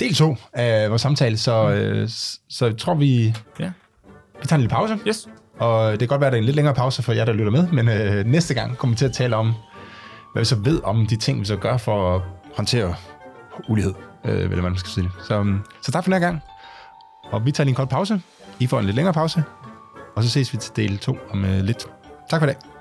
del 2 af vores samtale, så tror vi... Ja. Vi tager en lille pause, yes. Og det kan godt være, at der er en lidt længere pause for jer, der lytter med, men næste gang kommer vi til at tale om, hvad vi så ved om de ting, vi så gør for at håndtere ulighed, eller hvad man skal sige. Så tak for den her gang, og vi tager lige en kort pause, I får en lidt længere pause, og så ses vi til del 2 om lidt. Tak for i dag.